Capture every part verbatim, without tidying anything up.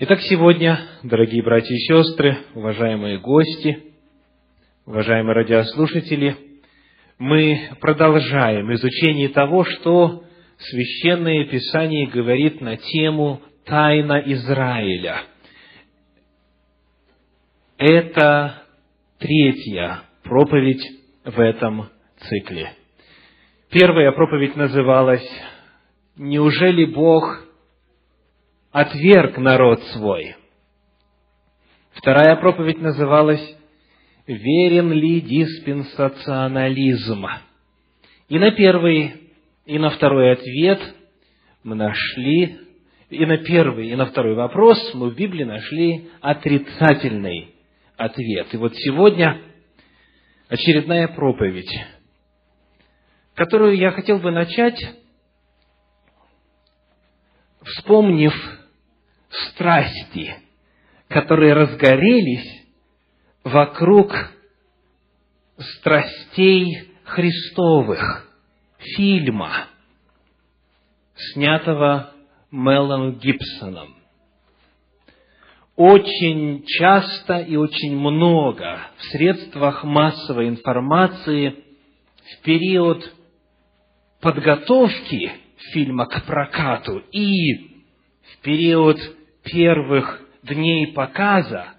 Итак, сегодня, дорогие братья и сестры, уважаемые гости, уважаемые радиослушатели, мы продолжаем изучение того, что Священное Писание говорит на тему «Тайна Израиля». Это третья проповедь в этом цикле. Первая проповедь называлась «Неужели Бог отверг народ свой». Вторая проповедь называлась «Верен ли диспенсационализм?». И на первый, и на второй ответ мы нашли, и на первый, и на второй вопрос мы в Библии нашли отрицательный ответ. И вот сегодня очередная проповедь, которую я хотел бы начать, вспомнив страсти, которые разгорелись вокруг страстей Христовых, фильма, снятого Мелом Гибсоном. Очень часто и очень много в средствах массовой информации в период подготовки фильма к прокату и в период первых дней показа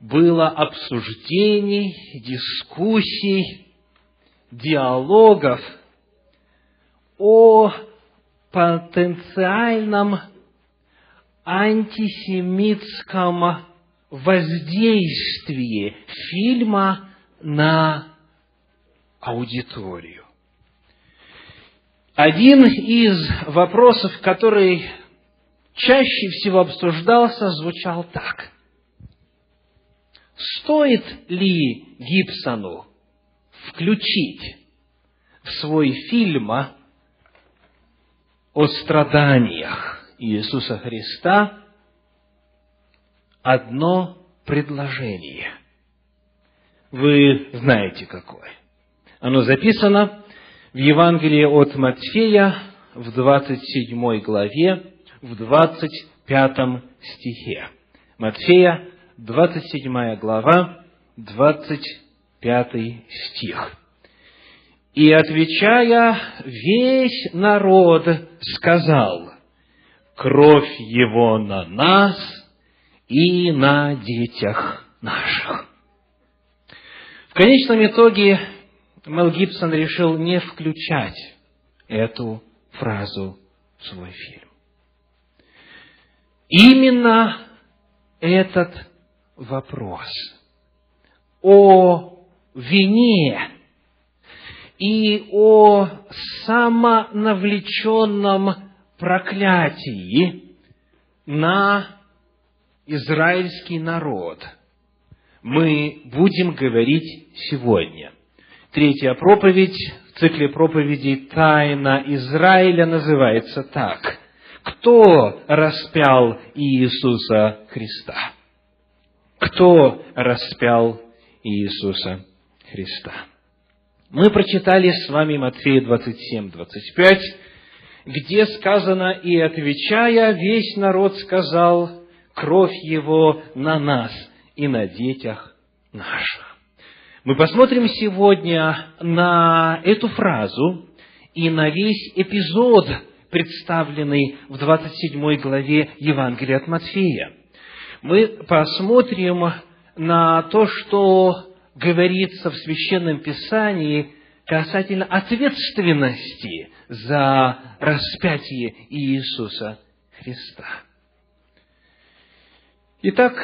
было обсуждений, дискуссий, диалогов о потенциальном антисемитском воздействии фильма на аудиторию. Один из вопросов, который чаще всего обсуждался, звучал так. Стоит ли Гибсону включить в свой фильм о страданиях Иисуса Христа одно предложение? Вы знаете, какое. Оно записано в Евангелии от Матфея в двадцать седьмой главе, в двадцать пятом стихе. Матфея, двадцать седьмая глава, двадцать пятый стих. «И, отвечая, весь народ сказал: кровь его на нас и на детях наших». В конечном итоге Мел Гибсон решил не включать эту фразу в свой фильм. Именно этот вопрос о вине и о самонавлеченном проклятии на израильский народ мы будем говорить сегодня. Третья проповедь в цикле проповедей «Тайна Израиля» называется так. Кто распял Иисуса Христа? Кто распял Иисуса Христа? Мы прочитали с вами Матфея двадцать семь, двадцать пять, где сказано: «И, отвечая, весь народ сказал: кровь его на нас и на детях наших». Мы посмотрим сегодня на эту фразу и на весь эпизод, представленный в двадцать седьмой главе Евангелия от Матфея. Мы посмотрим на то, что говорится в Священном Писании касательно ответственности за распятие Иисуса Христа. Итак,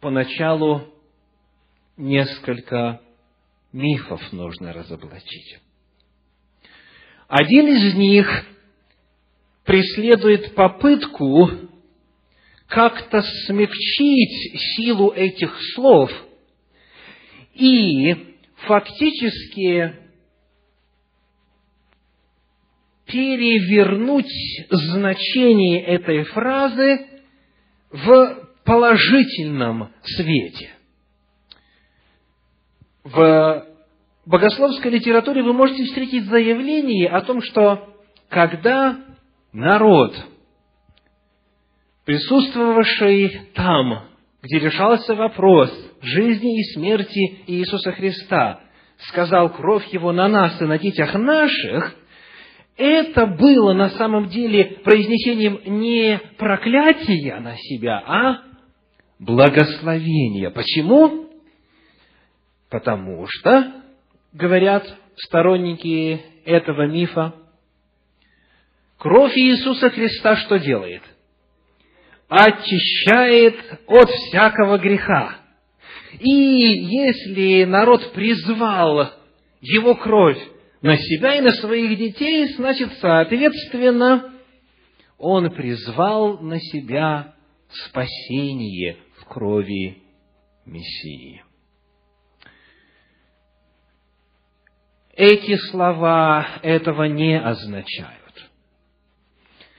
поначалу несколько мифов нужно разоблачить. Один из них преследует попытку как-то смягчить силу этих слов и фактически перевернуть значение этой фразы в положительном свете. В богословской литературе вы можете встретить заявление о том, что когда народ присутствовавший там, где решался вопрос жизни и смерти Иисуса Христа, сказал: кровь Его на нас и на детях наших, это было на самом деле произнесением не проклятия на себя, а благословения. Почему? Потому что, говорят сторонники этого мифа, кровь Иисуса Христа что делает? Очищает от всякого греха. И если народ призвал Его кровь на себя и на своих детей, значит, соответственно, Он призвал на себя спасение в крови Мессии. Эти слова этого не означают.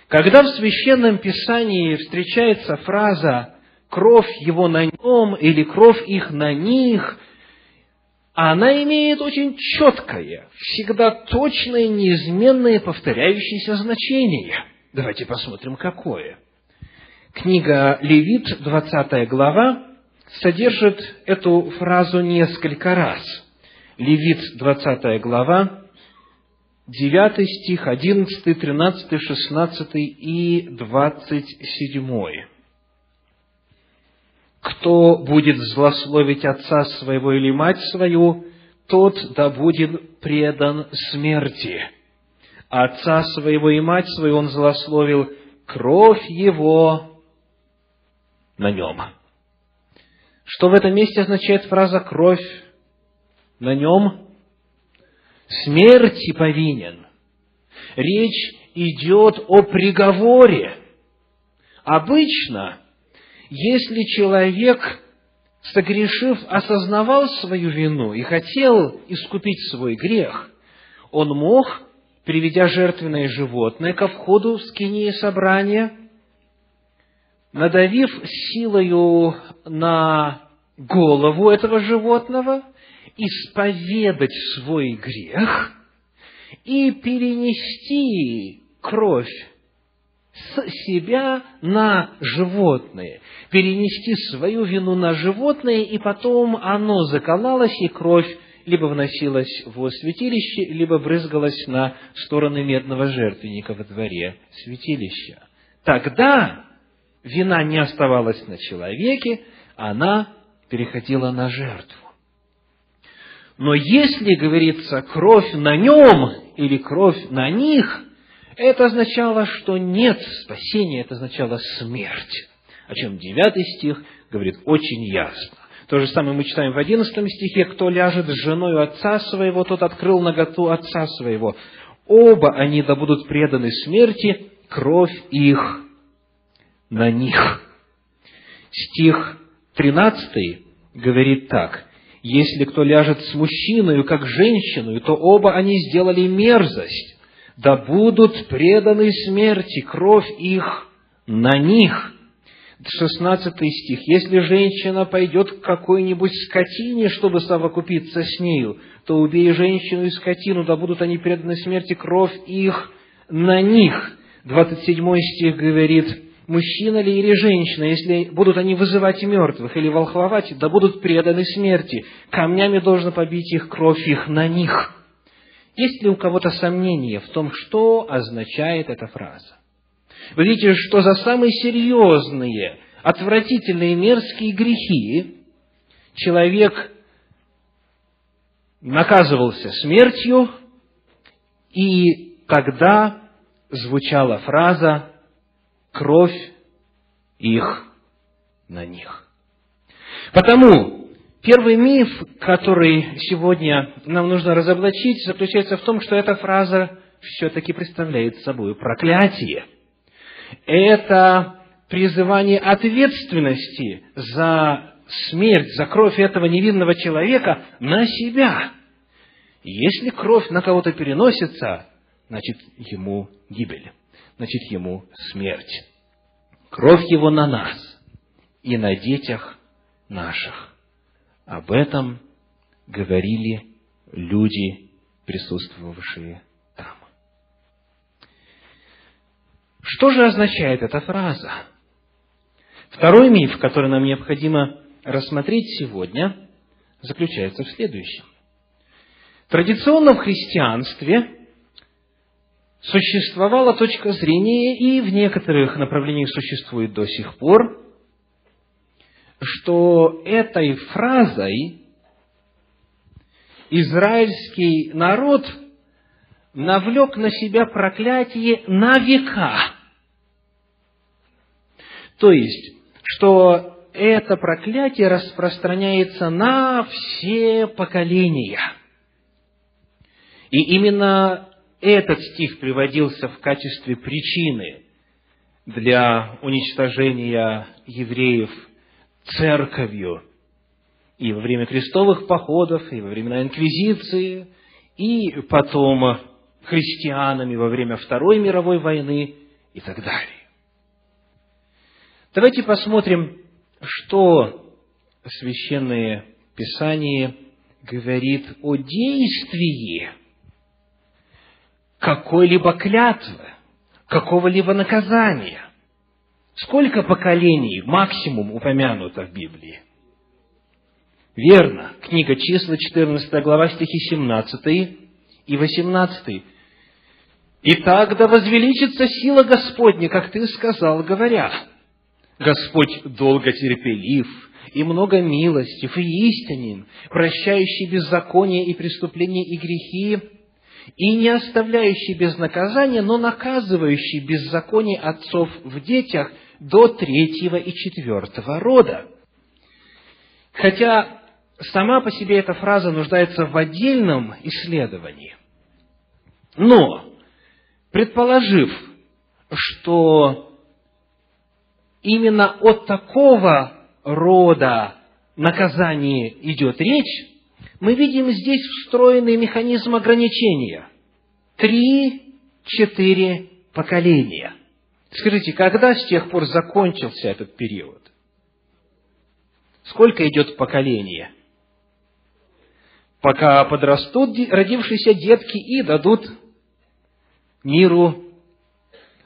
Когда в Священном Писании встречается фраза «кровь его на нем» или «кровь их на них», она имеет очень четкое, всегда точное, неизменное, повторяющееся значение. Давайте посмотрим, какое. Книга Левит, двадцатая глава, содержит эту фразу несколько раз. Левит, двадцатая глава, девятый стих, одиннадцатый, тринадцатый, шестнадцатый и двадцать седьмой. «Кто будет злословить отца своего или мать свою, тот да будет предан смерти. Отца своего и мать свою он злословил, кровь его на нем». Что в этом месте означает фраза «кровь на нем»? Смерти повинен. Речь идет о приговоре. Обычно, если человек, согрешив, осознавал свою вину и хотел искупить свой грех, он мог, приведя жертвенное животное ко входу в скинию собрания, надавив силою на голову этого животного, исповедать свой грех и перенести кровь с себя на животное, перенести свою вину на животное, и потом оно закололось, и кровь либо вносилась в святилище, либо брызгалась на стороны медного жертвенника во дворе святилища. Тогда вина не оставалась на человеке, она переходила на жертву. Но если говорится «кровь на нем» или «кровь на них», это означало, что нет спасения, это означало смерть. О чем девятый стих говорит очень ясно. То же самое мы читаем в одиннадцатом стихе: «Кто ляжет с женою отца своего, тот открыл наготу отца своего. Оба они да будут преданы смерти, кровь их на них». Стих тринадцатый говорит так: «Если кто ляжет с мужчиною, как женщиною, то оба они сделали мерзость, да будут преданы смерти, кровь их на них». шестнадцатый стих: «Если женщина пойдет к какой-нибудь скотине, чтобы совокупиться с нею, то убей женщину и скотину, да будут они преданы смерти, кровь их на них». двадцать седьмой стих говорит: «Мужчина ли или женщина, если будут они вызывать мертвых или волхвовать, да будут преданы смерти. Камнями должно побить их, кровь их на них». Есть ли у кого-то сомнения в том, что означает эта фраза? Вы видите, что за самые серьезные, отвратительные, мерзкие грехи человек наказывался смертью, и тогда звучала фраза «кровь их на них». Потому первый миф, который сегодня нам нужно разоблачить, заключается в том, что эта фраза все-таки представляет собой проклятие. Это призывание ответственности за смерть, за кровь этого невинного человека на себя. Если кровь на кого-то переносится, значит, ему гибель. Значит, ему смерть. Кровь его на нас и на детях наших. Об этом говорили люди, присутствовавшие там. Что же означает эта фраза? Второй миф, который нам необходимо рассмотреть сегодня, заключается в следующем. Традиционно в христианстве существовала точка зрения, и в некоторых направлениях существует до сих пор, что этой фразой израильский народ навлек на себя проклятие на века. То есть, что это проклятие распространяется на все поколения. И именно этот стих приводился в качестве причины для уничтожения евреев церковью и во время крестовых походов, и во времена инквизиции, и потом христианами во время Второй мировой войны и так далее. Давайте посмотрим, что Священное Писание говорит о действии какой-либо клятвы, какого-либо наказания. Сколько поколений максимум упомянуто в Библии? Верно, книга Числа, четырнадцатая глава, стихи семнадцатый и восемнадцатый. «Итак, да возвеличится сила Господня, как ты сказал, говоря, Господь долго терпелив и много милостив и истинен, прощающий беззаконие и преступления и грехи, и не оставляющий без наказания, но наказывающий беззаконие отцов в детях до третьего и четвертого рода». Хотя сама по себе эта фраза нуждается в отдельном исследовании, но, предположив, что именно от такого рода наказания идет речь, мы видим здесь встроенный механизм ограничения. Три-четыре поколения. Скажите, когда с тех пор закончился этот период? Сколько идет поколение? Пока подрастут родившиеся детки и дадут миру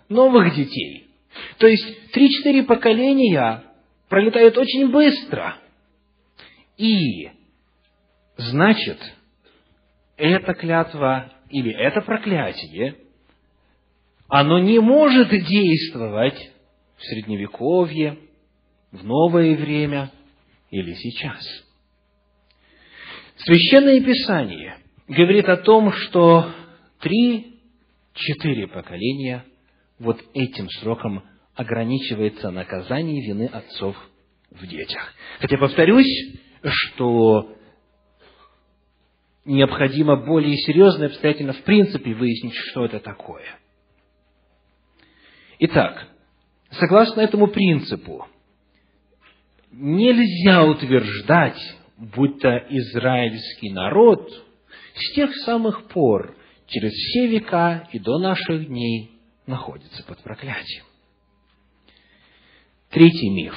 новых детей. То есть, три-четыре поколения пролетают очень быстро. И, значит, эта клятва или это проклятие, оно не может действовать в Средневековье, в новое время или сейчас. Священное Писание говорит о том, что три-четыре поколения вот этим сроком ограничивается наказание вины отцов в детях. Хотя повторюсь, что необходимо более серьезно и обстоятельно в принципе выяснить, что это такое. Итак, согласно этому принципу, нельзя утверждать, будто израильский народ с тех самых пор, через все века и до наших дней, находится под проклятием. Третий миф.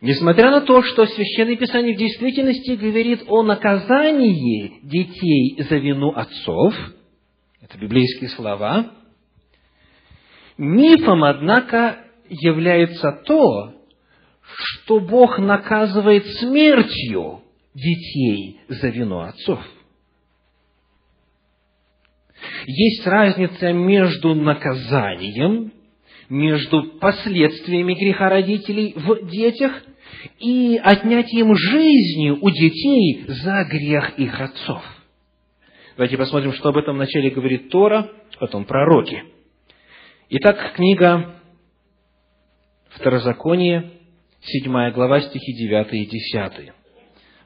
Несмотря на то, что Священное Писание в действительности говорит о наказании детей за вину отцов, это библейские слова, мифом, однако, является то, что Бог наказывает смертью детей за вину отцов. Есть разница между наказанием, между последствиями греха родителей в детях и отнятием жизни у детей за грех их отцов. Давайте посмотрим, что об этом вначале говорит Тора, потом пророки. Итак, книга Второзаконие, седьмая глава, стихи девятый и десятый.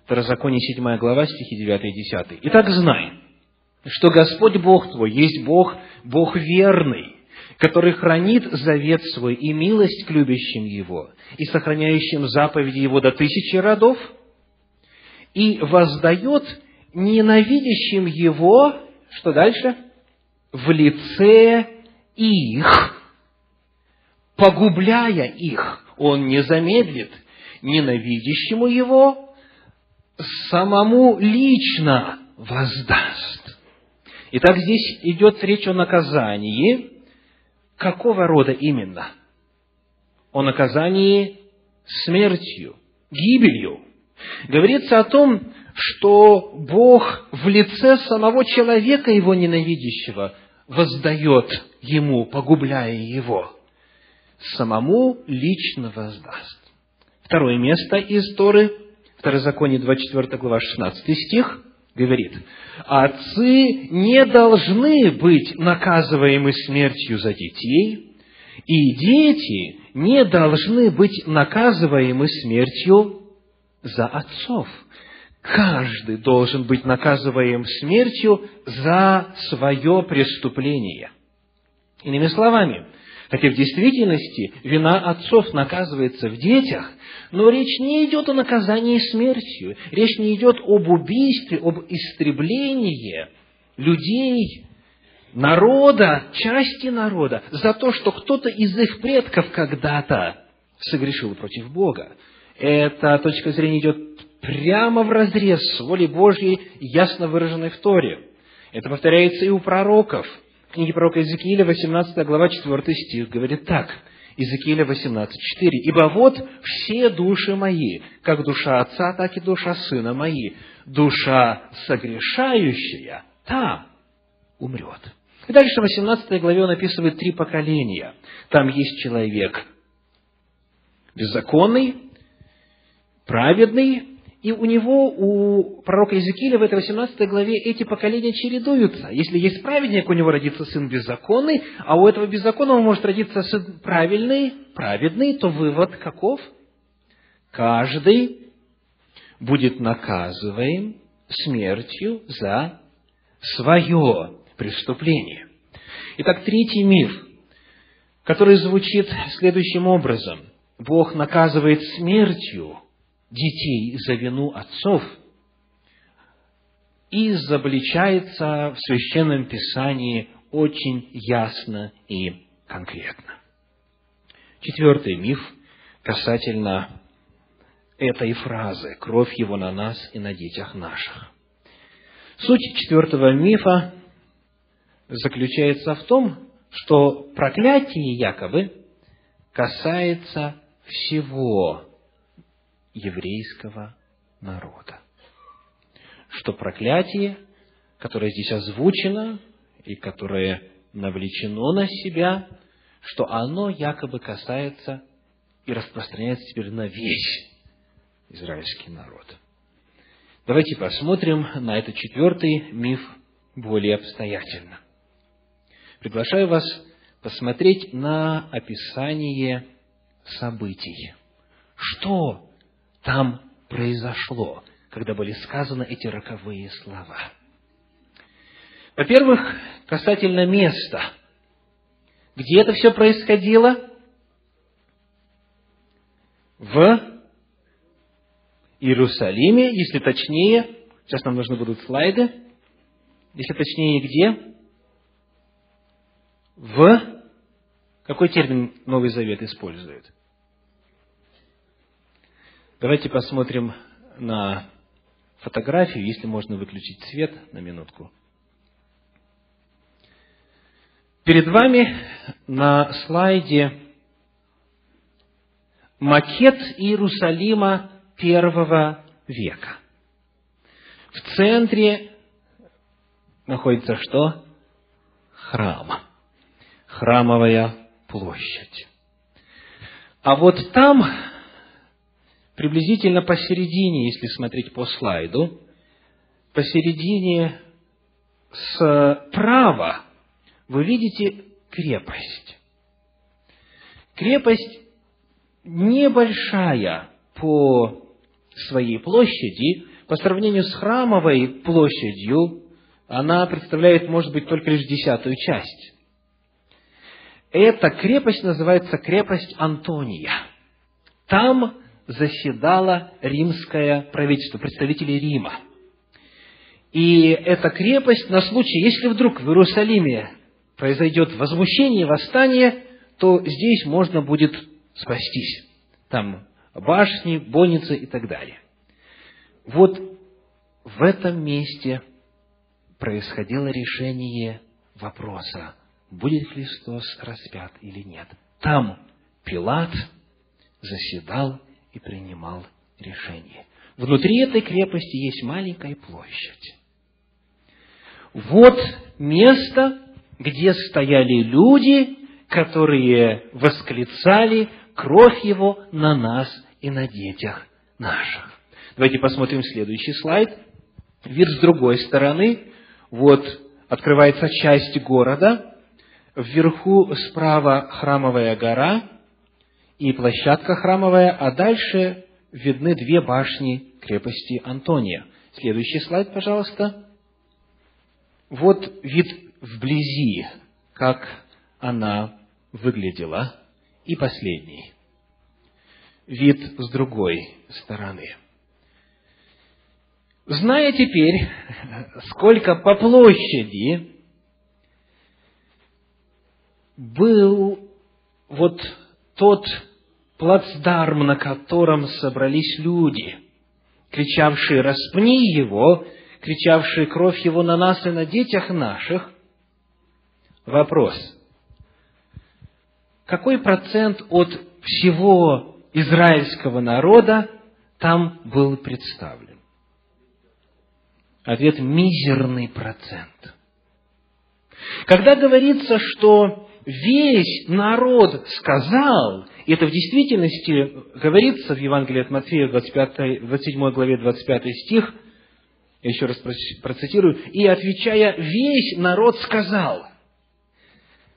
Второзаконие, седьмая глава, стихи девятый и десятый. «Итак, знай, что Господь Бог твой есть Бог, Бог верный, который хранит завет свой и милость к любящим Его, и сохраняющим заповеди Его до тысячи родов, и воздает ненавидящим Его, что дальше, в лице их, погубляя их, Он не замедлит ненавидящему Его, самому лично воздаст». Итак, здесь идет речь о наказании. Какого рода именно? о наказании смертью, гибелью. Говорится о том, что Бог в лице самого человека, его ненавидящего, воздает ему, погубляя его. Самому лично воздаст. Второе место из Торы, Второзаконие, двадцать четвёртая глава, шестнадцатый стих, говорит: «Отцы не должны быть наказываемы смертью за детей, и дети не должны быть наказываемы смертью за отцов». Каждый должен быть наказываем смертью за свое преступление. Иными словами, хотя в действительности вина отцов наказывается в детях, но речь не идет о наказании смертью, речь не идет об убийстве, об истреблении людей, народа, части народа, за то, что кто-то из их предков когда-то согрешил против Бога. Эта точка зрения идет прямо вразрез с волей Божьей, ясно выраженной в Торе. Это повторяется и у пророков. В книге пророка Иезекииля, восемнадцатая глава, четвёртый стих, говорит так. Иезекииля восемнадцать, четыре. «Ибо вот все души мои, как душа отца, так и душа сына мои. Душа согрешающая там умрет». И дальше в восемнадцатой главе он описывает три поколения. Там есть человек беззаконный, праведный, и у него, у пророка Иезекииля в этой восемнадцатой главе эти поколения чередуются. Если есть праведник, у него родится сын беззаконный, а у этого беззаконного может родиться сын правильный, праведный, то вывод каков? Каждый будет наказываем смертью за свое преступление. Итак, третий миф, который звучит следующим образом. Бог наказывает смертью детей за вину отцов и изобличается в Священном Писании очень ясно и конкретно. Четвертый миф касательно этой фразы «Кровь его на нас и на детях наших». Суть четвертого мифа заключается в том, что проклятие якобы касается всего еврейского народа. Что проклятие, которое здесь озвучено и которое навлечено на себя, что оно якобы касается и распространяется теперь на весь израильский народ. Давайте посмотрим на этот четвертый миф более обстоятельно. Приглашаю вас посмотреть на описание событий. Что там произошло, когда были сказаны эти роковые слова? Во-первых, касательно места. Где это все происходило? В Иерусалиме, если точнее. Сейчас нам нужны будут слайды. Если точнее, где? В... Какой термин Новый Завет использует? Давайте посмотрим на фотографию, если можно выключить свет на минутку. Перед вами на слайде макет Иерусалима первого века. В центре находится что? Храм. Храмовая площадь. А вот там... Приблизительно посередине, если смотреть по слайду, посередине справа вы видите крепость. Крепость небольшая по своей площади, по сравнению с храмовой площадью, она представляет, может быть, только лишь десятую часть. Эта крепость называется крепость Антония. Там заседало римское правительство, представители Рима. И эта крепость на случай, если вдруг в Иерусалиме произойдет возмущение, восстание, то здесь можно будет спастись. Там башни, бойницы и так далее. Вот в этом месте происходило решение вопроса, будет Христос распят или нет. Там Пилат заседал и принимал решения. Внутри этой крепости есть маленькая площадь. Вот место, где стояли люди, которые восклицали: кровь его на нас и на детях наших. Давайте посмотрим следующий слайд. Вид с другой стороны. Вот открывается часть города. Вверху справа храмовая гора и площадка храмовая, а дальше видны две башни крепости Антония. Следующий слайд, пожалуйста. Вот вид вблизи, как она выглядела. И последний вид с другой стороны. Зная теперь, сколько по площади был вот тот плацдарм, на котором собрались люди, кричавшие: распни его, кричавшие: кровь его на нас и на детях наших, вопрос: какой процент от всего израильского народа там был представлен? Ответ – мизерный процент. Когда говорится, что весь народ сказал, и это в действительности говорится в Евангелии от Матфея, двадцать седьмой главе, двадцать пятый стих, я еще раз процитирую, и отвечая, весь народ сказал.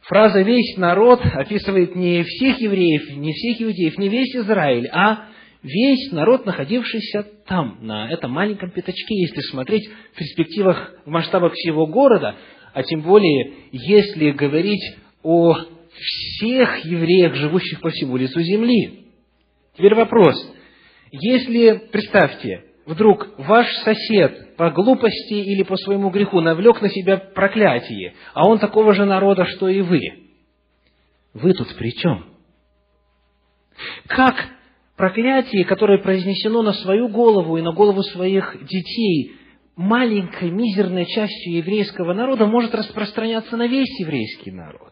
Фраза «весь народ» описывает не всех евреев, не всех иудеев, не весь Израиль, а весь народ, находившийся там, на этом маленьком пятачке, если смотреть в перспективах, в масштабах всего города, а тем более, если говорить о всех евреях, живущих по всему лицу земли. Теперь вопрос. Если, представьте, вдруг ваш сосед по глупости или по своему греху навлек на себя проклятие, а он такого же народа, что и вы. Вы тут при чем? Как проклятие, которое произнесено на свою голову и на голову своих детей, маленькой, мизерной частью еврейского народа, может распространяться на весь еврейский народ?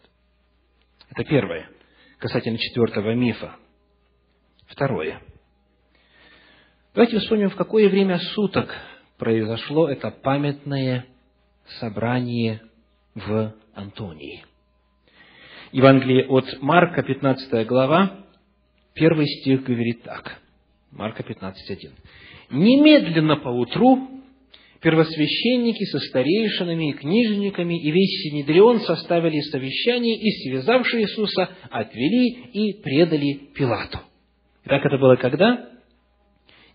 Это первое, касательно четвертого мифа. Второе. Давайте вспомним, в какое время суток произошло это памятное собрание в Антонии. Евангелие от Марка, пятнадцатая глава. Первый стих говорит так, Марка пятнадцать один. «Немедленно поутру первосвященники со старейшинами и книжниками и весь Синедрион составили совещание, и, связавши Иисуса, отвели и предали Пилату». Итак, это было когда?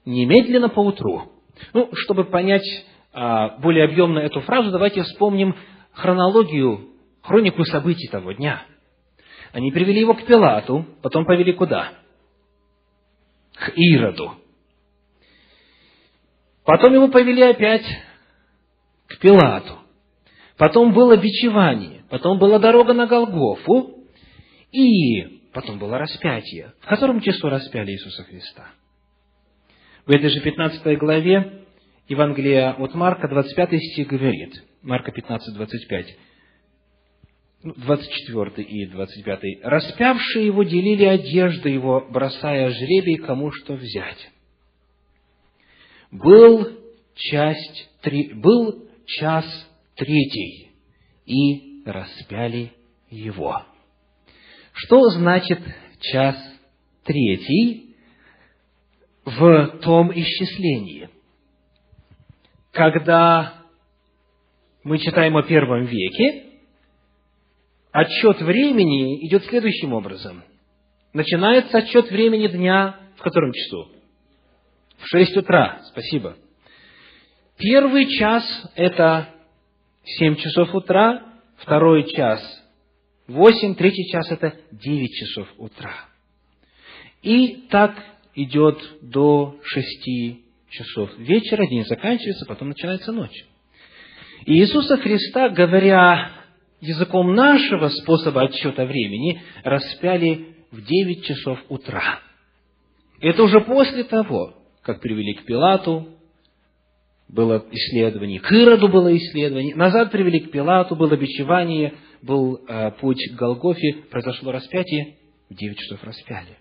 Немедленно поутру. Ну, чтобы понять а, более объемно эту фразу, давайте вспомним хронологию, хронику событий того дня. Они привели его к Пилату, потом повели куда? К Ироду. Потом его повели опять к Пилату. Потом было бичевание, потом была дорога на Голгофу, и потом было распятие. В котором часу распяли Иисуса Христа? В этой же пятнадцатой главе Евангелия от Марка, двадцать пятый стих говорит, Марка пятнадцать двадцать пять. двадцать четвёртый и двадцать пятый. «Распявшие его делили одежды его, бросая жребий, кому что взять. Был, часть, три, был час третий, и распяли его». Что значит час третий в том исчислении? Когда мы читаем о первом веке, отсчет времени идет следующим образом. Начинается отсчет времени дня в котором часу? В шесть утра. Спасибо. Первый час – это семь часов утра, второй час – восемь, третий час – это девять часов утра. И так идет до шести часов вечера, день заканчивается, потом начинается ночь. И Иисуса Христа, говоря языком нашего способа отсчета времени, распяли в девять часов утра. Это уже после того, как привели к Пилату, было исследование, к Ироду было исследование, назад привели к Пилату, было бичевание, был э, путь к Голгофе, произошло распятие, в девять часов распяли.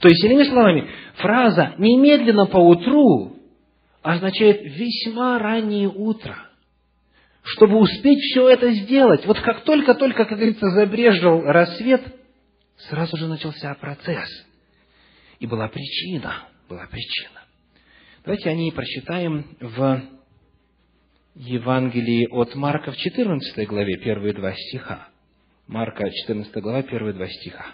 То есть, иными словами, фраза «немедленно поутру» означает весьма раннее утро. Чтобы успеть все это сделать, вот как только-только, как говорится, забрезжил рассвет, сразу же начался процесс. И была причина, была причина. Давайте о ней прочитаем в Евангелии от Марка в четырнадцатой главе, первые два стиха. Марка, четырнадцатая глава, первые два стиха.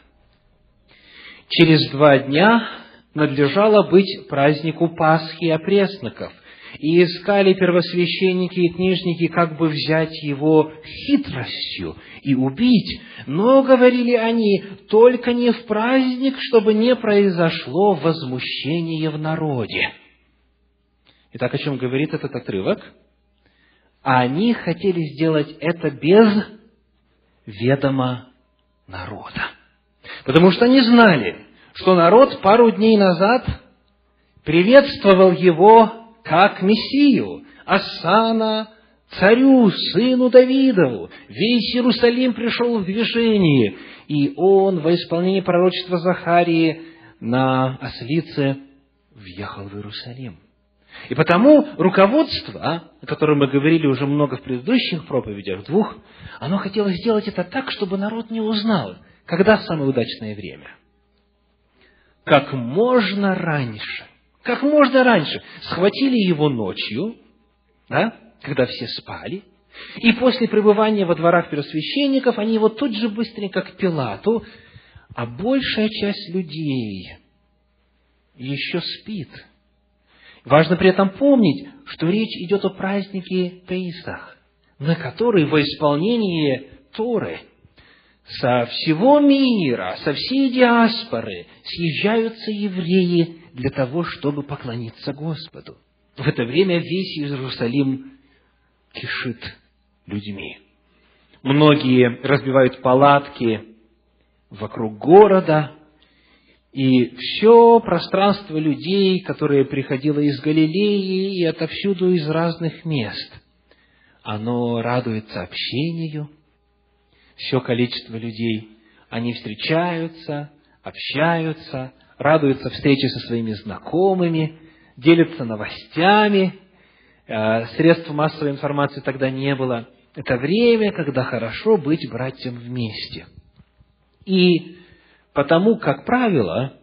«Через два дня надлежало быть празднику Пасхи опресноков, и искали первосвященники и книжники, как бы взять его хитростью и убить. Но, говорили они, только не в праздник, чтобы не произошло возмущение в народе». Итак, о чем говорит этот отрывок? Они хотели сделать это без ведома народа. Потому что они знали, что народ пару дней назад приветствовал его как Мессию, Осанна, царю, сыну Давидову. Весь Иерусалим пришел в движение, и он во исполнении пророчества Захарии на ослице въехал в Иерусалим. И потому руководство, о котором мы говорили уже много в предыдущих проповедях, двух, оно хотело сделать это так, чтобы народ не узнал, когда самое удачное время. Как можно раньше. Как можно раньше схватили его ночью, да, когда все спали, и после пребывания во дворах первосвященников они его тут же быстренько к Пилату, а большая часть людей еще спит. Важно при этом помнить, что речь идет о празднике Песах, на который во исполнении Торы со всего мира, со всей диаспоры съезжаются евреи для того, чтобы поклониться Господу. В это время весь Иерусалим кишит людьми. Многие разбивают палатки вокруг города, и все пространство людей, которое приходило из Галилеи и отовсюду из разных мест, оно радуется общению. Все количество людей, они встречаются, общаются, радуются встрече со своими знакомыми, делятся новостями. Средств массовой информации тогда не было. Это время, когда хорошо быть братьям вместе. И потому, как правило,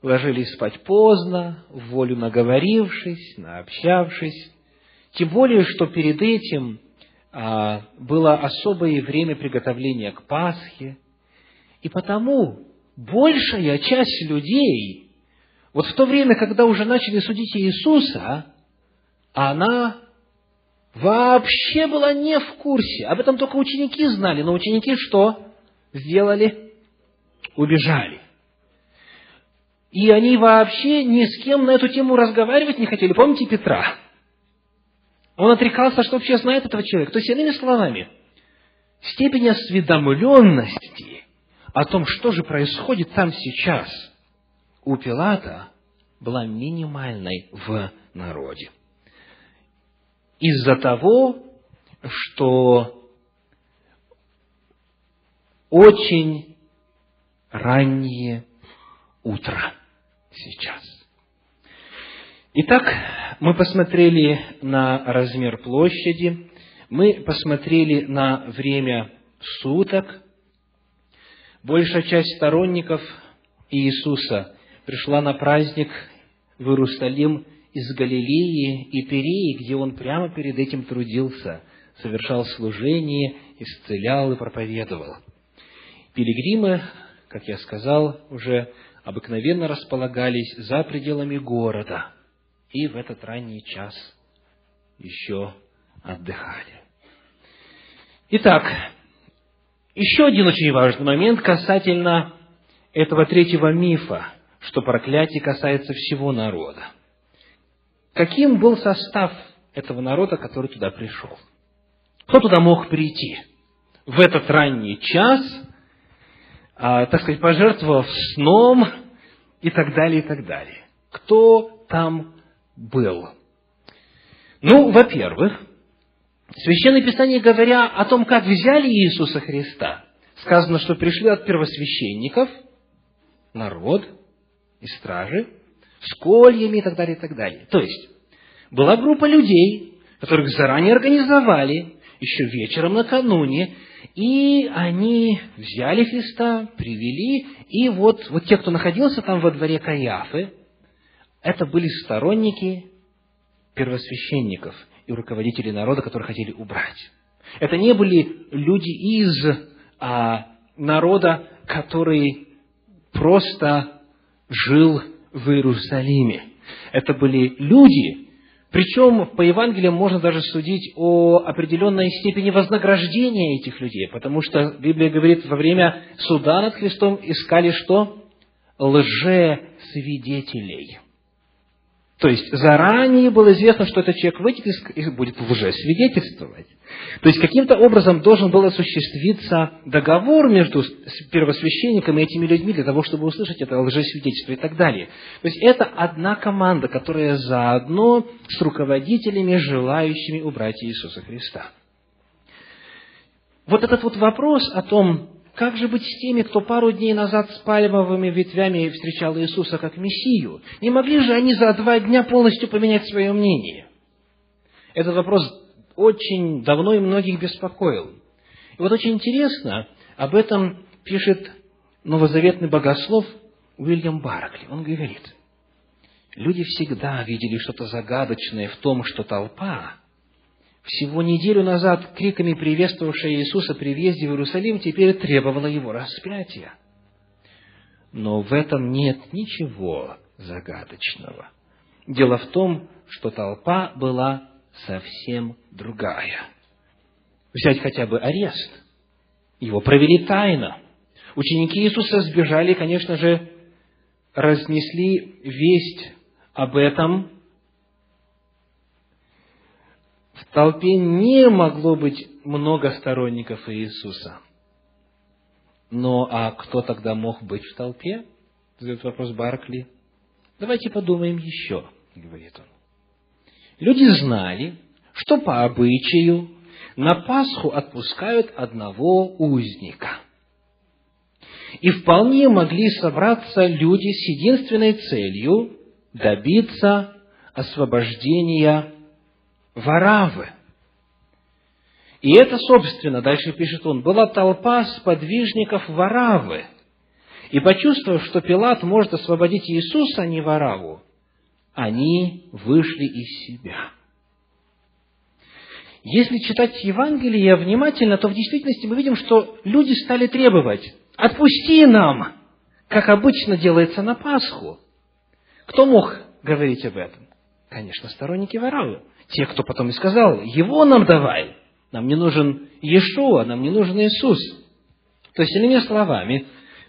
ложились спать поздно, вволю наговорившись, наобщавшись. Тем более, что перед этим было особое время приготовления к Пасхе. И потому большая часть людей, вот в то время, когда уже начали судить Иисуса, она вообще была не в курсе. Об этом только ученики знали, но ученики что сделали? Убежали. И они вообще ни с кем на эту тему разговаривать не хотели. Помните Петра? Он отрекался, что вообще знает этого человека. То есть, иными словами, степень осведомленности о том, что же происходит там сейчас, у Пилата была минимальной в народе. Из-за того, что очень раннее утро сейчас. Итак, мы посмотрели на размер площади, мы посмотрели на время суток. Большая часть сторонников Иисуса пришла на праздник в Иерусалим из Галилеи и Переи, где он прямо перед этим трудился, совершал служение, исцелял и проповедовал. Пилигримы, как я сказал, уже обыкновенно располагались за пределами города. И в этот ранний час еще отдыхали. Итак, еще один очень важный момент касательно этого третьего мифа, что проклятие касается всего народа. Каким был состав этого народа, который туда пришел? Кто туда мог прийти в этот ранний час, так сказать, пожертвовав сном и так далее, и так далее? Кто там был? Ну, во-первых, Священное Писание, говоря о том, как взяли Иисуса Христа, сказано, что пришли от первосвященников народ, и стражи, с кольями и так далее, и так далее. То есть, была группа людей, которых заранее организовали, еще вечером накануне, и они взяли Христа, привели, и вот, вот те, кто находился там во дворе Каиафы, это были сторонники первосвященников и руководители народа, которые хотели убрать. Это не были люди из а, народа, который просто жил в Иерусалиме. Это были люди, причем по Евангелиям можно даже судить о определенной степени вознаграждения этих людей, потому что Библия говорит, во время суда над Христом искали что? Лжесвидетелей. То есть, заранее было известно, что этот человек выйдет и будет лжесвидетельствовать. То есть, каким-то образом должен был осуществиться договор между первосвященником и этими людьми для того, чтобы услышать это лжесвидетельство и так далее. То есть, это одна команда, которая заодно с руководителями, желающими убрать Иисуса Христа. Вот этот вот вопрос о том, как же быть с теми, кто пару дней назад с пальмовыми ветвями встречал Иисуса как Мессию? Не могли же они за два дня полностью поменять свое мнение? Этот вопрос очень давно и многих беспокоил. И вот очень интересно, об этом пишет новозаветный богослов Уильям Баркли. Он говорит, люди всегда видели что-то загадочное в том, что толпа, всего неделю назад криками приветствовавшая Иисуса при въезде в Иерусалим, теперь требовала его распятия. Но в этом нет ничего загадочного. Дело в том, что толпа была совсем другая. Взять хотя бы арест. Его провели тайно. Ученики Иисуса сбежали, конечно же, разнесли весть об этом. В толпе не могло быть много сторонников Иисуса. Но а кто тогда мог быть в толпе? Задает вопрос Баркли. Давайте подумаем еще, говорит он. Люди знали, что по обычаю на Пасху отпускают одного узника. И вполне могли собраться люди с единственной целью добиться освобождения Варавы. И это, собственно, дальше пишет он, была толпа сподвижников Варавы. И почувствовав, что Пилат может освободить Иисуса, а не Вараву, они вышли из себя. Если читать Евангелие внимательно, то в действительности мы видим, что люди стали требовать: «Отпусти нам!», как обычно делается на Пасху. Кто мог говорить об этом? Конечно, сторонники Варавы. Те, кто потом и сказал, его нам давай, нам не нужен Иешуа, нам не нужен Иисус. То есть, иными словами,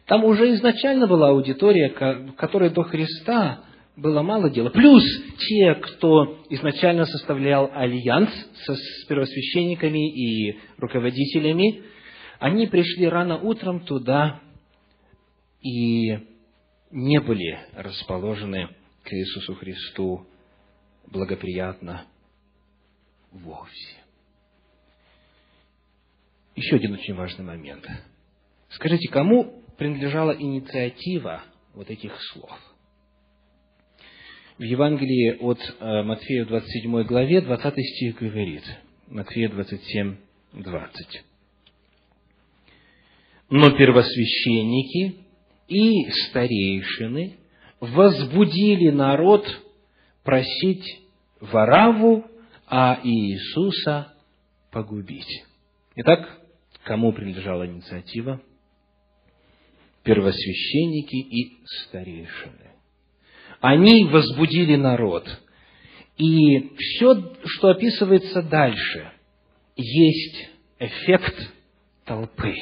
там уже изначально была аудитория, которой до Христа было мало дела. Плюс те, кто изначально составлял альянс с первосвященниками и руководителями, они пришли рано утром туда и не были расположены к Иисусу Христу благоприятно вовсе. Еще один очень важный момент. Скажите, кому принадлежала инициатива вот этих слов? В Евангелии от Матфея двадцать седьмой главе двадцатый стих говорит, Матфея двадцать семь, двадцать. «Но первосвященники и старейшины возбудили народ просить Вараву, а Иисуса погубить». Итак, кому принадлежала инициатива? Первосвященники и старейшины. Они возбудили народ. И все, что описывается дальше, есть эффект толпы.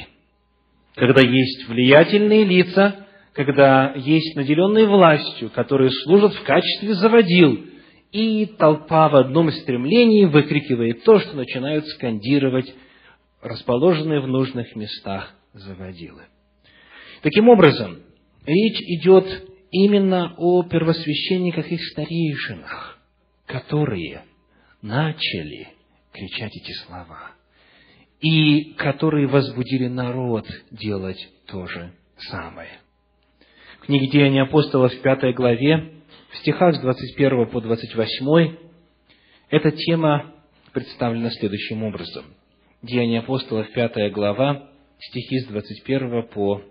Когда есть влиятельные лица, когда есть наделенные властью, которые служат в качестве заводил, и толпа в одном стремлении выкрикивает то, что начинают скандировать расположенные в нужных местах заводилы. Таким образом, речь идет именно о первосвященниках и старейшинах, которые начали кричать эти слова и которые возбудили народ делать то же самое. в книге Деяния апостолов в пятой главе, в стихах с двадцать первого по двадцать восьмой, эта тема представлена следующим образом. Деяния апостолов, пятая глава, стихи с двадцать первого по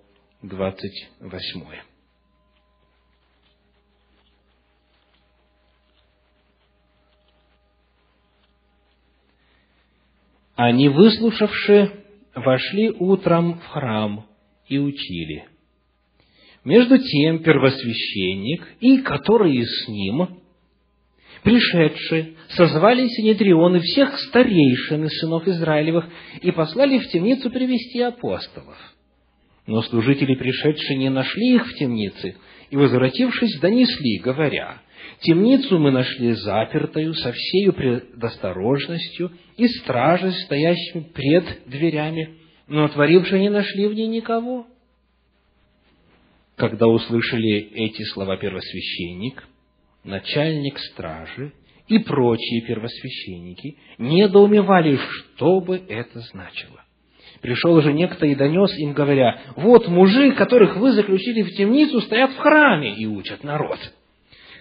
двадцать восьмой. Они, выслушавши, вошли утром в храм и учили. Между тем первосвященник и которые с ним, пришедшие, созвали синедрион и всех старейшин из сынов Израилевых и послали в темницу привести апостолов. Но служители, пришедшие, не нашли их в темнице, и, возвратившись, донесли, говоря: «Темницу мы нашли запертою со всею предосторожностью и стражей, стоящими пред дверями, но отворившие не нашли в ней никого». Когда услышали эти слова первосвященник, начальник стражи и прочие первосвященники недоумевали, что бы это значило. Пришел же некто и донес им, говоря: «Вот мужи, которых вы заключили в темницу, стоят в храме и учат народ».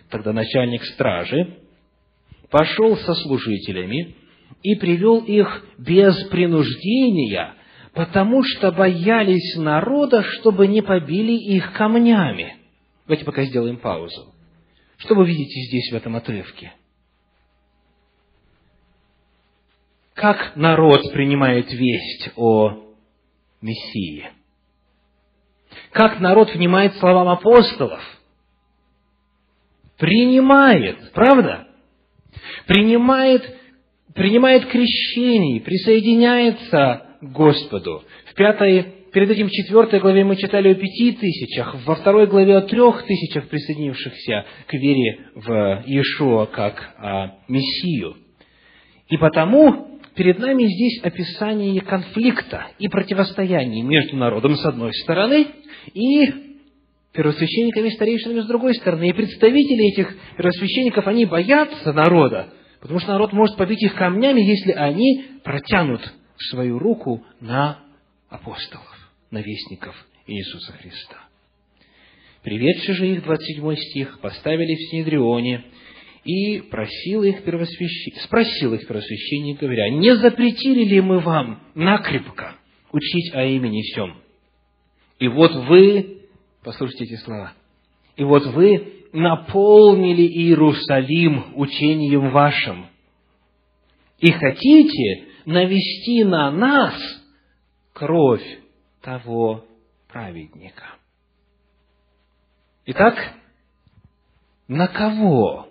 Тогда начальник стражи пошел со служителями и привел их без принуждения, потому что боялись народа, чтобы не побили их камнями. Давайте пока сделаем паузу. Что вы видите здесь, в этом отрывке? Как народ принимает весть о Мессии? Как народ внимает словам апостолов? Принимает, правда? Принимает, принимает крещение, присоединяется Господу. В пятой, перед этим в четвертой главе мы читали о пяти тысячах, во второй главе о трех тысячах присоединившихся к вере в Иешуа как а, Мессию. И потому перед нами здесь описание конфликта и противостояния между народом с одной стороны и первосвященниками и старейшинами с другой стороны. И представители этих первосвященников, они боятся народа, потому что народ может побить их камнями, если они протянут свою руку на апостолов, на вестников Иисуса Христа. Приведши же их, двадцать седьмой стих, поставили в синедрионе, и просил их первосвященник, спросил их первосвященник, говоря: «Не запретили ли мы вам накрепко учить о имени сём? И вот вы, послушайте эти слова, и вот вы наполнили Иерусалим учением вашим, и хотите навести на нас кровь того праведника». Итак, на кого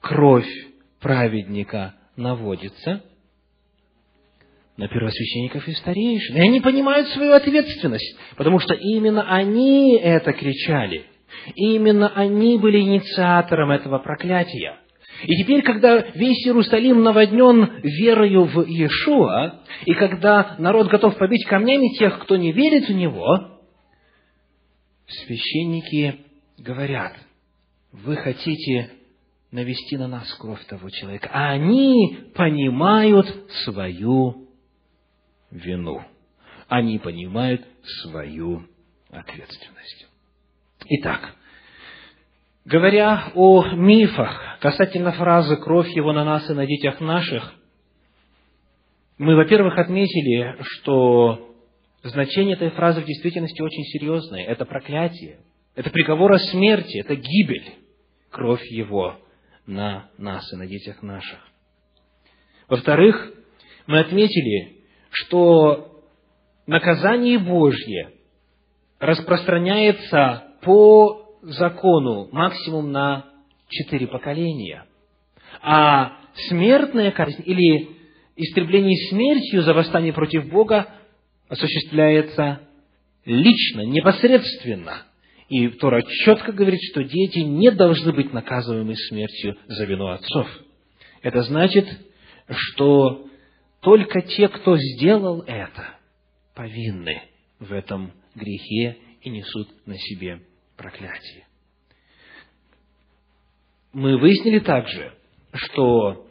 кровь праведника наводится? На первосвященников и старейшин. И они понимают свою ответственность, потому что именно они это кричали. Именно они были инициатором этого проклятия. И теперь, когда весь Иерусалим наводнен верою в Иешуа, и когда народ готов побить камнями тех, кто не верит в него, священники говорят: «Вы хотите навести на нас кровь того человека». А они понимают свою вину. Они понимают свою ответственность. Итак, говоря о мифах касательно фразы «кровь его на нас и на детях наших», мы, во-первых, отметили, что значение этой фразы в действительности очень серьезное. Это проклятие, это приговор о смерти, это гибель. Кровь его на нас и на детях наших. Во-вторых, мы отметили, что наказание Божье распространяется по закону максимум на четыре поколения, а смертная казнь или истребление смертью за восстание против Бога осуществляется лично, непосредственно. И Тора четко говорит, что дети не должны быть наказываемы смертью за вину отцов. Это значит, что только те, кто сделал это, повинны в этом грехе и несут на себе проклятие. Мы выяснили также, что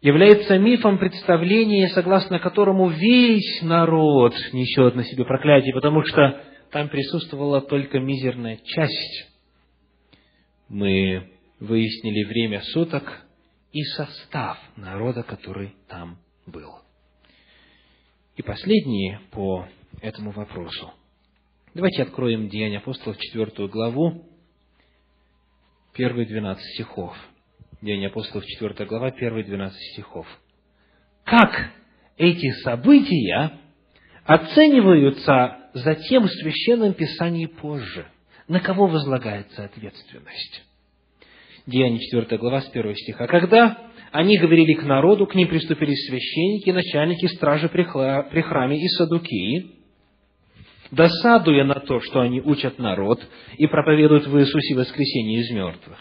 является мифом представление, согласно которому весь народ несет на себе проклятие, потому что там присутствовала только мизерная часть. Мы выяснили время суток и состав народа, который там был. И последние по этому вопросу. Давайте откроем Деяния апостолов, четвертую главу, первые двенадцать стихов. Деяния апостолов, четвертая глава, первые двенадцать стихов. Как эти события оцениваются затем в Священном Писании позже? На кого возлагается ответственность? Деяния четвертая глава, с первого стиха. «Когда они говорили к народу, к ним приступили священники, начальники стражи при храме и саддукеи, досадуя на то, что они учат народ и проповедуют в Иисусе воскресение из мертвых.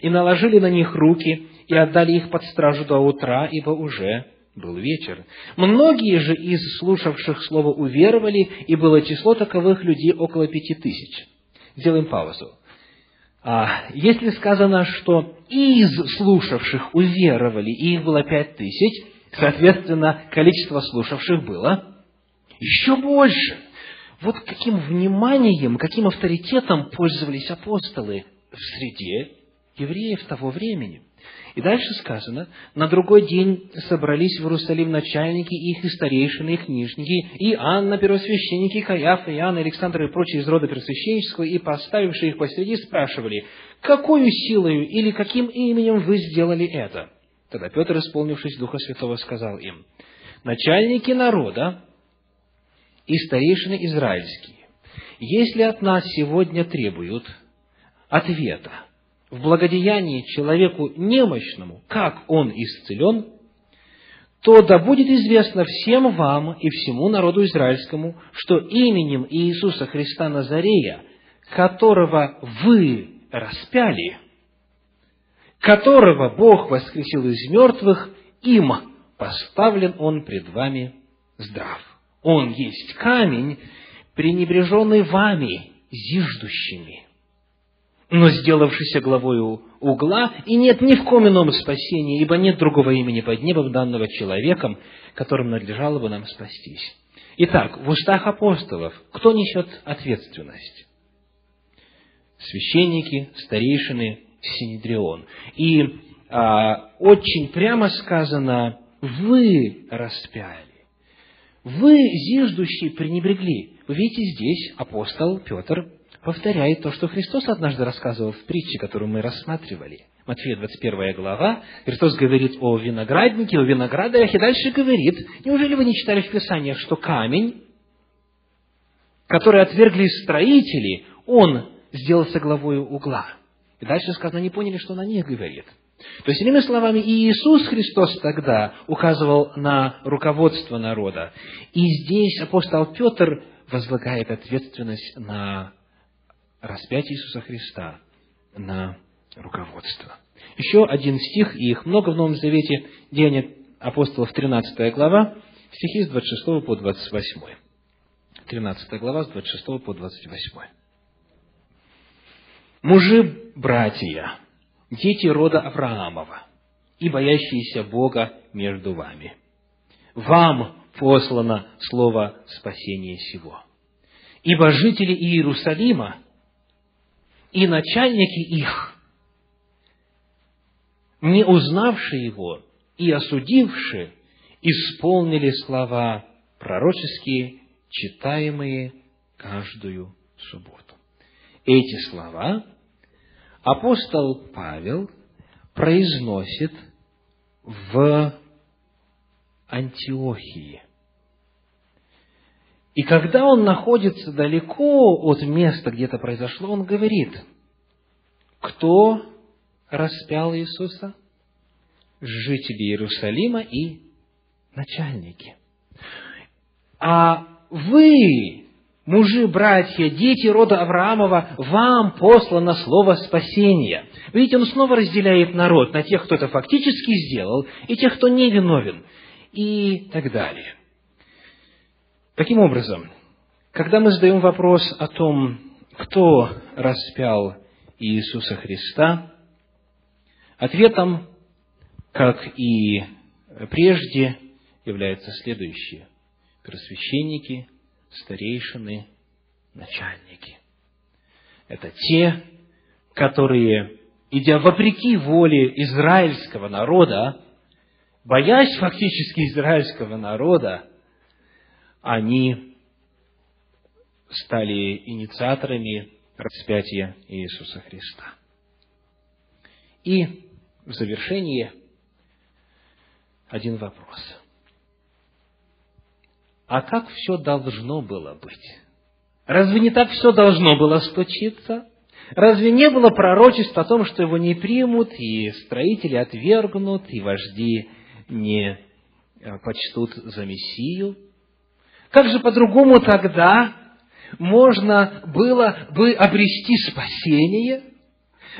И наложили на них руки, и отдали их под стражу до утра, ибо уже был вечер. Многие же из слушавших слово уверовали, и было число таковых людей около пяти тысяч». Сделаем паузу. А, если сказано, что из слушавших уверовали, и их было пять тысяч, соответственно, количество слушавших было еще больше. Вот каким вниманием, каким авторитетом пользовались апостолы в среде евреев того времени. И дальше сказано, на другой день собрались в Иерусалим начальники их и старейшины, и книжники, и Анна, первосвященники, и Каяф, и Иоанн, и Александр, и прочие из рода первосвященнического, и поставившие их посреди, спрашивали, какою силою или каким именем вы сделали это? Тогда Петр, исполнившись Духа Святого, сказал им, начальники народа и старейшины израильские, если от нас сегодня требуют ответа, в благодеянии человеку немощному, как он исцелен, то да будет известно всем вам и всему народу израильскому, что именем Иисуса Христа Назарея, которого вы распяли, которого Бог воскресил из мертвых, им поставлен он пред вами здрав. Он есть камень, пренебреженный вами, зиждущими, но сделавшийся главою угла, и нет ни в ком ином спасения, ибо нет другого имени под небом, данного человеком, которым надлежало бы нам спастись. Итак, в устах апостолов кто несет ответственность? Священники, старейшины, Синедрион. И а, очень прямо сказано, вы распяли. Вы, зиждущие, пренебрегли. Вы видите, здесь апостол Петр повторяет то, что Христос однажды рассказывал в притче, которую мы рассматривали. Матфея двадцать первая глава. Христос говорит о винограднике, о виноградарях, и дальше говорит, неужели вы не читали в Писаниях, что камень, который отвергли строители, он сделался главою угла. И дальше сказано, не поняли, что он о них говорит. То есть, иными словами, и Иисус Христос тогда указывал на руководство народа. И здесь апостол Петр возлагает ответственность на распятие Иисуса Христа, на руководство. Еще один стих, и их много в Новом Завете, Деяния апостолов, тринадцатая глава, стихи с двадцать шестого по двадцать восьмой. тринадцатая глава, с двадцать шестого по двадцать восьмой. «Мужи, братья, дети рода Авраамова, и боящиеся Бога между вами, вам послано слово спасения сего. Ибо жители Иерусалима и начальники их, не узнавшие его и осудившие, исполнили слова пророческие, читаемые каждую субботу». Эти слова апостол Павел произносит в Антиохии. И когда он находится далеко от места, где это произошло, он говорит, кто распял Иисуса? Жители Иерусалима и начальники. А вы, мужи, братья, дети рода Авраамова, вам послано слово спасения. Видите, он снова разделяет народ на тех, кто это фактически сделал, и тех, кто не виновен, и так далее. Таким образом, когда мы задаем вопрос о том, кто распял Иисуса Христа, ответом, как и прежде, является следующее. Первосвященники, старейшины, начальники. Это те, которые, идя вопреки воле израильского народа, боясь фактически израильского народа, они стали инициаторами распятия Иисуса Христа. И в завершение один вопрос. А как все должно было быть? Разве не так все должно было случиться? Разве не было пророчеств о том, что его не примут, и строители отвергнут, и вожди не почтут за Мессию? Как же по-другому тогда можно было бы обрести спасение?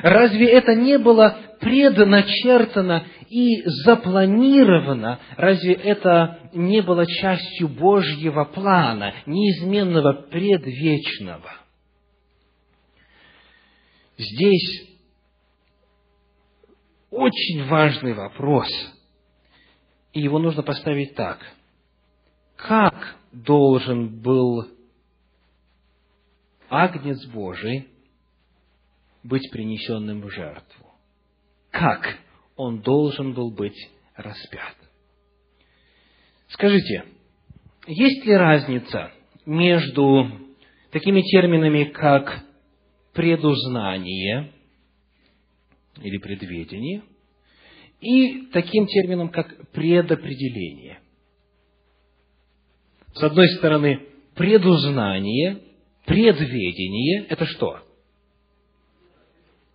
Разве это не было предначертано и запланировано? Разве это не было частью Божьего плана, неизменного, предвечного? Здесь очень важный вопрос, и его нужно поставить так. Как должен был Агнец Божий быть принесенным в жертву? Как он должен был быть распят? Скажите, есть ли разница между такими терминами, как предузнание или предведение, и таким термином, как предопределение? С одной стороны, предузнание, предведение – это что?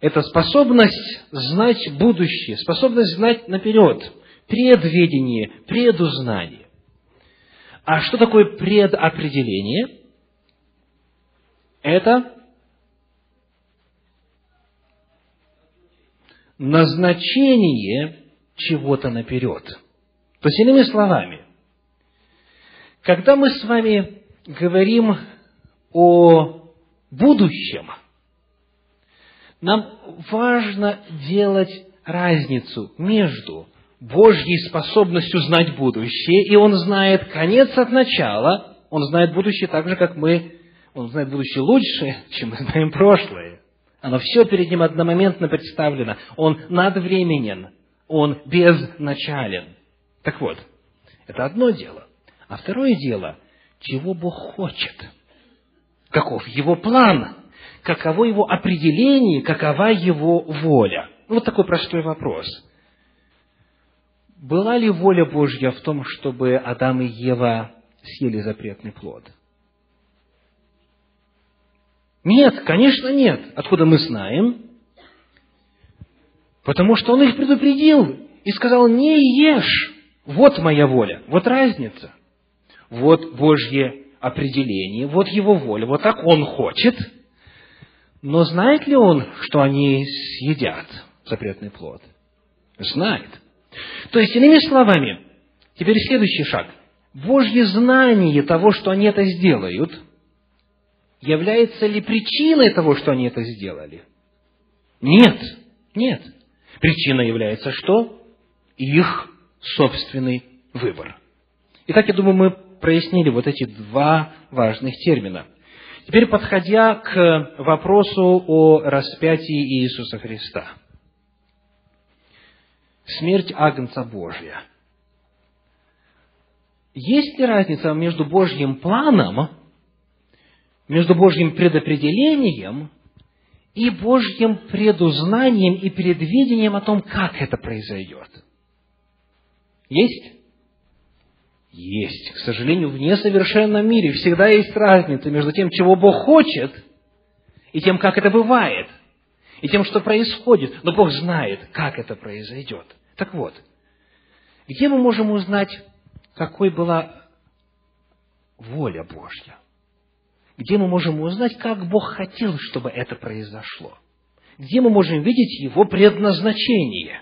Это способность знать будущее, способность знать наперед, предведение, предузнание. А что такое предопределение? Это назначение чего-то наперед. То есть, иными словами, когда мы с вами говорим о будущем, нам важно делать разницу между Божьей способностью знать будущее, и Он знает конец от начала, Он знает будущее так же, как мы, Он знает будущее лучше, чем мы знаем прошлое. Оно все перед Ним одномоментно представлено. Он надвременен, Он безначален. Так вот, это одно дело. А второе дело, чего Бог хочет, каков Его план, каково Его определение, какова Его воля. Вот такой простой вопрос. Была ли воля Божья в том, чтобы Адам и Ева съели запретный плод? Нет, конечно, нет. Откуда мы знаем? Потому что Он их предупредил и сказал: не ешь. Вот моя воля, вот разница. Вот Божье определение, вот Его воля, вот так Он хочет. Но знает ли Он, что они съедят запретный плод? Знает. То есть, иными словами, теперь следующий шаг. Божье знание того, что они это сделают, является ли причиной того, что они это сделали? Нет, нет. Причина является что? Их собственный выбор. Итак, я думаю, мы прояснили вот эти два важных термина. Теперь, подходя к вопросу о распятии Иисуса Христа. Смерть Агнца Божия. Есть ли разница между Божьим планом, между Божьим предопределением и Божьим предузнанием и предвидением о том, как это произойдет? Есть? Есть. К сожалению, в несовершенном мире всегда есть разница между тем, чего Бог хочет, и тем, как это бывает, и тем, что происходит. Но Бог знает, как это произойдет. Так вот, где мы можем узнать, какой была воля Божья? Где мы можем узнать, как Бог хотел, чтобы это произошло? Где мы можем видеть Его предназначение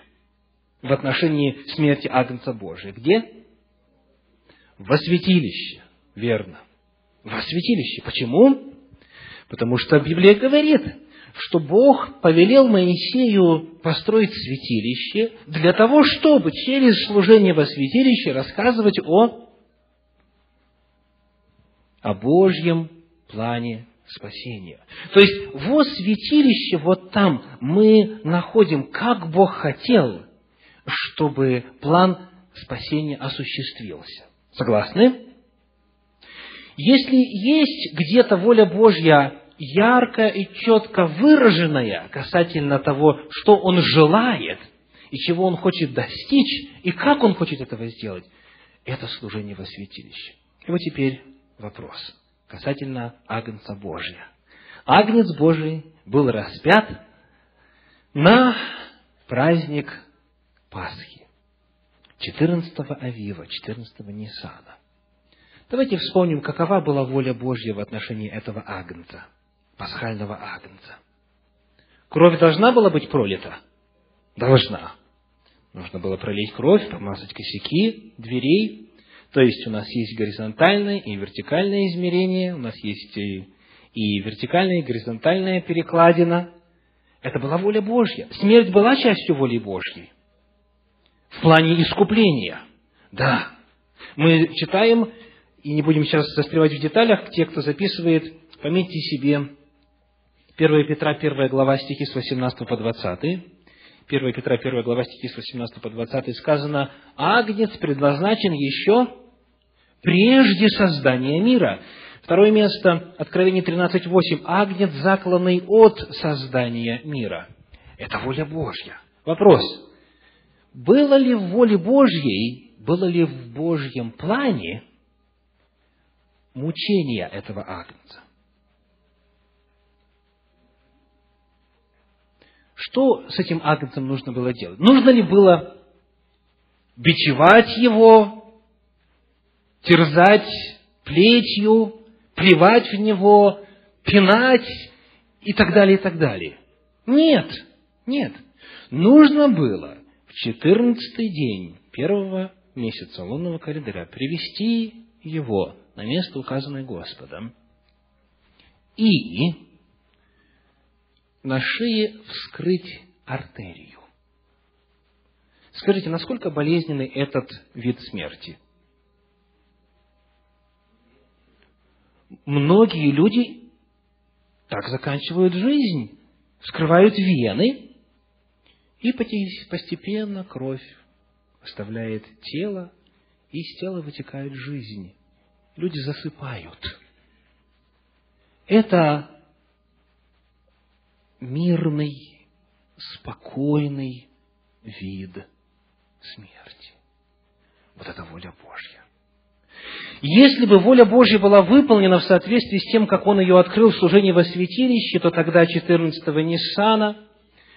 в отношении смерти Агнца Божия? Где? Во святилище. Верно. Во святилище. Почему? Потому что Библия говорит, что Бог повелел Моисею построить святилище для того, чтобы через служение во святилище рассказывать о, о Божьем плане спасения. То есть, во святилище, вот там, мы находим, как Бог хотел, чтобы план спасения осуществился. Согласны? Если есть где-то воля Божья ярко и четко выраженная касательно того, что Он желает, и чего Он хочет достичь, и как Он хочет этого сделать, это служение во святилище. И вот теперь вопрос касательно Агнца Божия. Агнец Божий был распят на праздник Пасхи, четырнадцатого Авива, четырнадцатого Нисана. Давайте вспомним, какова была воля Божья в отношении этого Агнца, пасхального Агнца. Кровь должна была быть пролита? Должна. Нужно было пролить кровь, помазать косяки дверей. То есть, у нас есть горизонтальное и вертикальное измерение, у нас есть и, и вертикальная, и горизонтальная перекладина. Это была воля Божья. Смерть была частью воли Божьей. В плане искупления. Да. Мы читаем, и не будем сейчас застревать в деталях, те, кто записывает, пометьте себе первое Петра, первая глава, стихи с восемнадцатого по двадцатый. первое Петра, первая глава, стихи с восемнадцатого по двадцатый сказано: «Агнец предназначен еще прежде создания мира». Второе место, Откровение тринадцать восемь. «Агнец, закланный от создания мира». Это воля Божья. Вопрос: было ли в воле Божьей, было ли в Божьем плане мучение этого Агнца? Что с этим Агнцем нужно было делать? Нужно ли было бичевать его, терзать плетью, плевать в него, пинать и так далее, и так далее? Нет, нет. Нужно было в четырнадцатый день первого месяца лунного календаря привести его на место, указанное Господом, и на шее вскрыть артерию. Скажите, насколько болезненный этот вид смерти? Многие люди так заканчивают жизнь, вскрывают вены, и постепенно кровь оставляет тело, и из тела вытекает жизнь. Люди засыпают. Это мирный, спокойный вид смерти. Вот это воля Божья. Если бы воля Божья была выполнена в соответствии с тем, как Он ее открыл в служении во святилище, то тогда четырнадцатого Нисана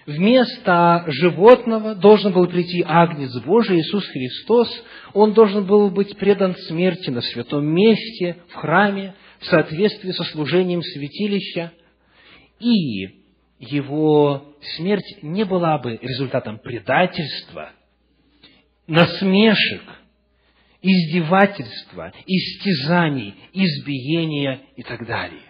вместо животного должен был прийти Агнец Божий, Иисус Христос. Он должен был быть предан смерти на святом месте, в храме, в соответствии со служением святилища. И его смерть не была бы результатом предательства, насмешек, издевательства, истязаний, избиения и так далее.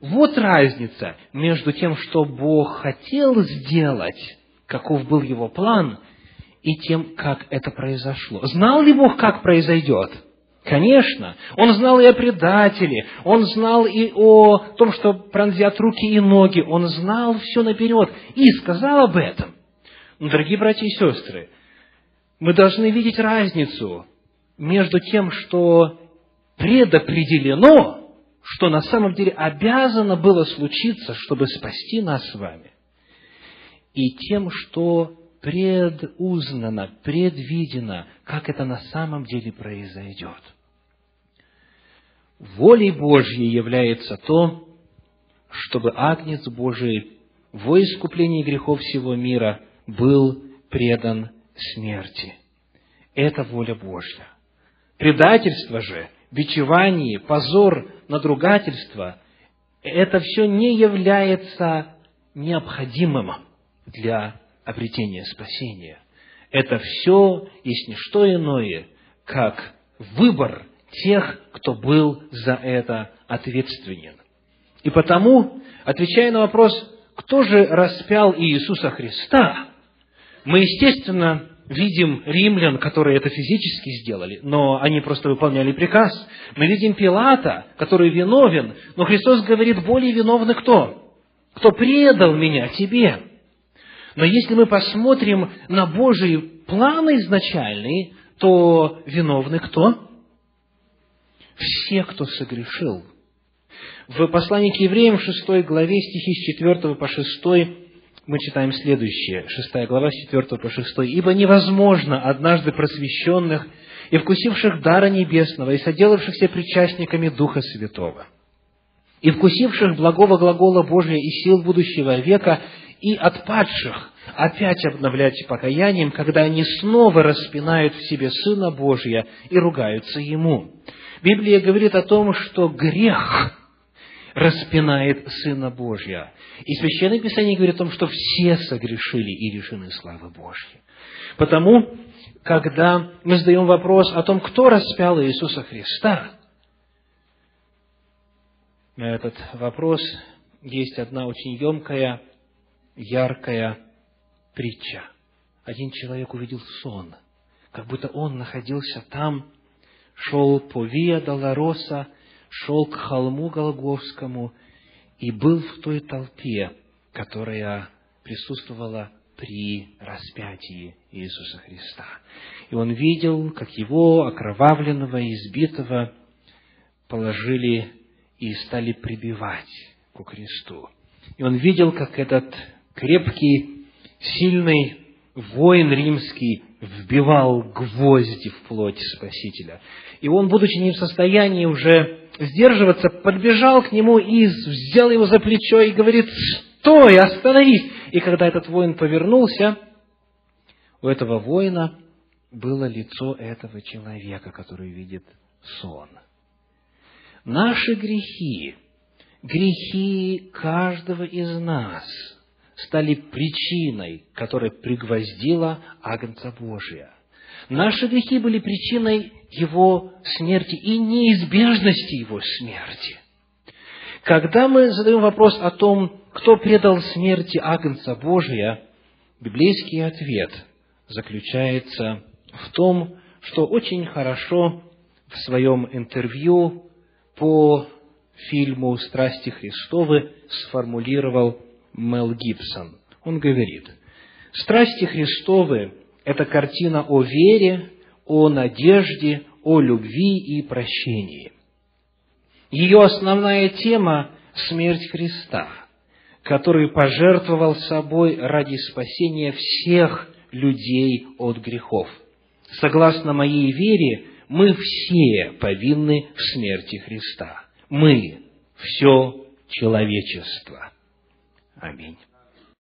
Вот разница между тем, что Бог хотел сделать, каков был его план, и тем, как это произошло. Знал ли Бог, как произойдет? Конечно, Он знал и о предателе, Он знал и о том, что пронзят руки и ноги, Он знал все наперед и сказал об этом. Но, дорогие братья и сестры, мы должны видеть разницу между тем, что предопределено, что на самом деле обязано было случиться, чтобы спасти нас с вами, и тем, что предузнано, предвидено, как это на самом деле произойдет. Волей Божьей является то, чтобы Агнец Божий во искупление грехов всего мира был предан смерти. Это воля Божья. Предательство же, бичевание, позор, надругательство – это все не является необходимым для обретение спасения. Это все есть не что иное, как выбор тех, кто был за это ответственен. И потому, отвечая на вопрос, кто же распял Иисуса Христа, мы, естественно, видим римлян, которые это физически сделали, но они просто выполняли приказ. Мы видим Пилата, который виновен, но Христос говорит, более виновны кто? Кто предал меня тебе? Но если мы посмотрим на Божьи планы изначальные, то виновны кто? Все, кто согрешил. В послании к евреям, шестой главе, стихи с четвёртого по шестой, мы читаем следующее, шестая глава, с четвёртого по шестой. «Ибо невозможно однажды просвещенных и вкусивших дара небесного, и соделавшихся причастниками Духа Святого, и вкусивших благого глагола Божия и сил будущего века, и отпадших опять обновлять покаянием, когда они снова распинают в себе Сына Божия и ругаются Ему». Библия говорит о том, что грех распинает Сына Божия. И Священное Писание говорит о том, что все согрешили и лишены славы Божьей. Потому, когда мы задаем вопрос о том, кто распял Иисуса Христа, на этот вопрос есть одна очень емкая, яркая притча. Один человек увидел сон, как будто он находился там, шел по Виа Долороса, шел к холму Голгофскому и был в той толпе, которая присутствовала при распятии Иисуса Христа. И он видел, как его, окровавленного и избитого, положили и стали прибивать к кресту. И он видел, как этот крепкий, сильный воин римский вбивал гвозди в плоть Спасителя. И он, будучи не в состоянии уже сдерживаться, подбежал к нему и взял его за плечо и говорит: «Стой, остановись!» И когда этот воин повернулся, у этого воина было лицо этого человека, который видит сон. Наши грехи, грехи каждого из нас стали причиной, которая пригвоздила Агнца Божия. Наши грехи были причиной Его смерти и неизбежности Его смерти. Когда мы задаем вопрос о том, кто предал смерти Агнца Божия, библейский ответ заключается в том, что очень хорошо в своем интервью по фильму «Страсти Христовы» сформулировал Мел Гибсон. Он говорит: «Страсти Христовы – это картина о вере, о надежде, о любви и прощении. Ее основная тема – смерть Христа, который пожертвовал собой ради спасения всех людей от грехов. Согласно моей вере, мы все повинны в смерти Христа. Мы – все человечество». Аминь.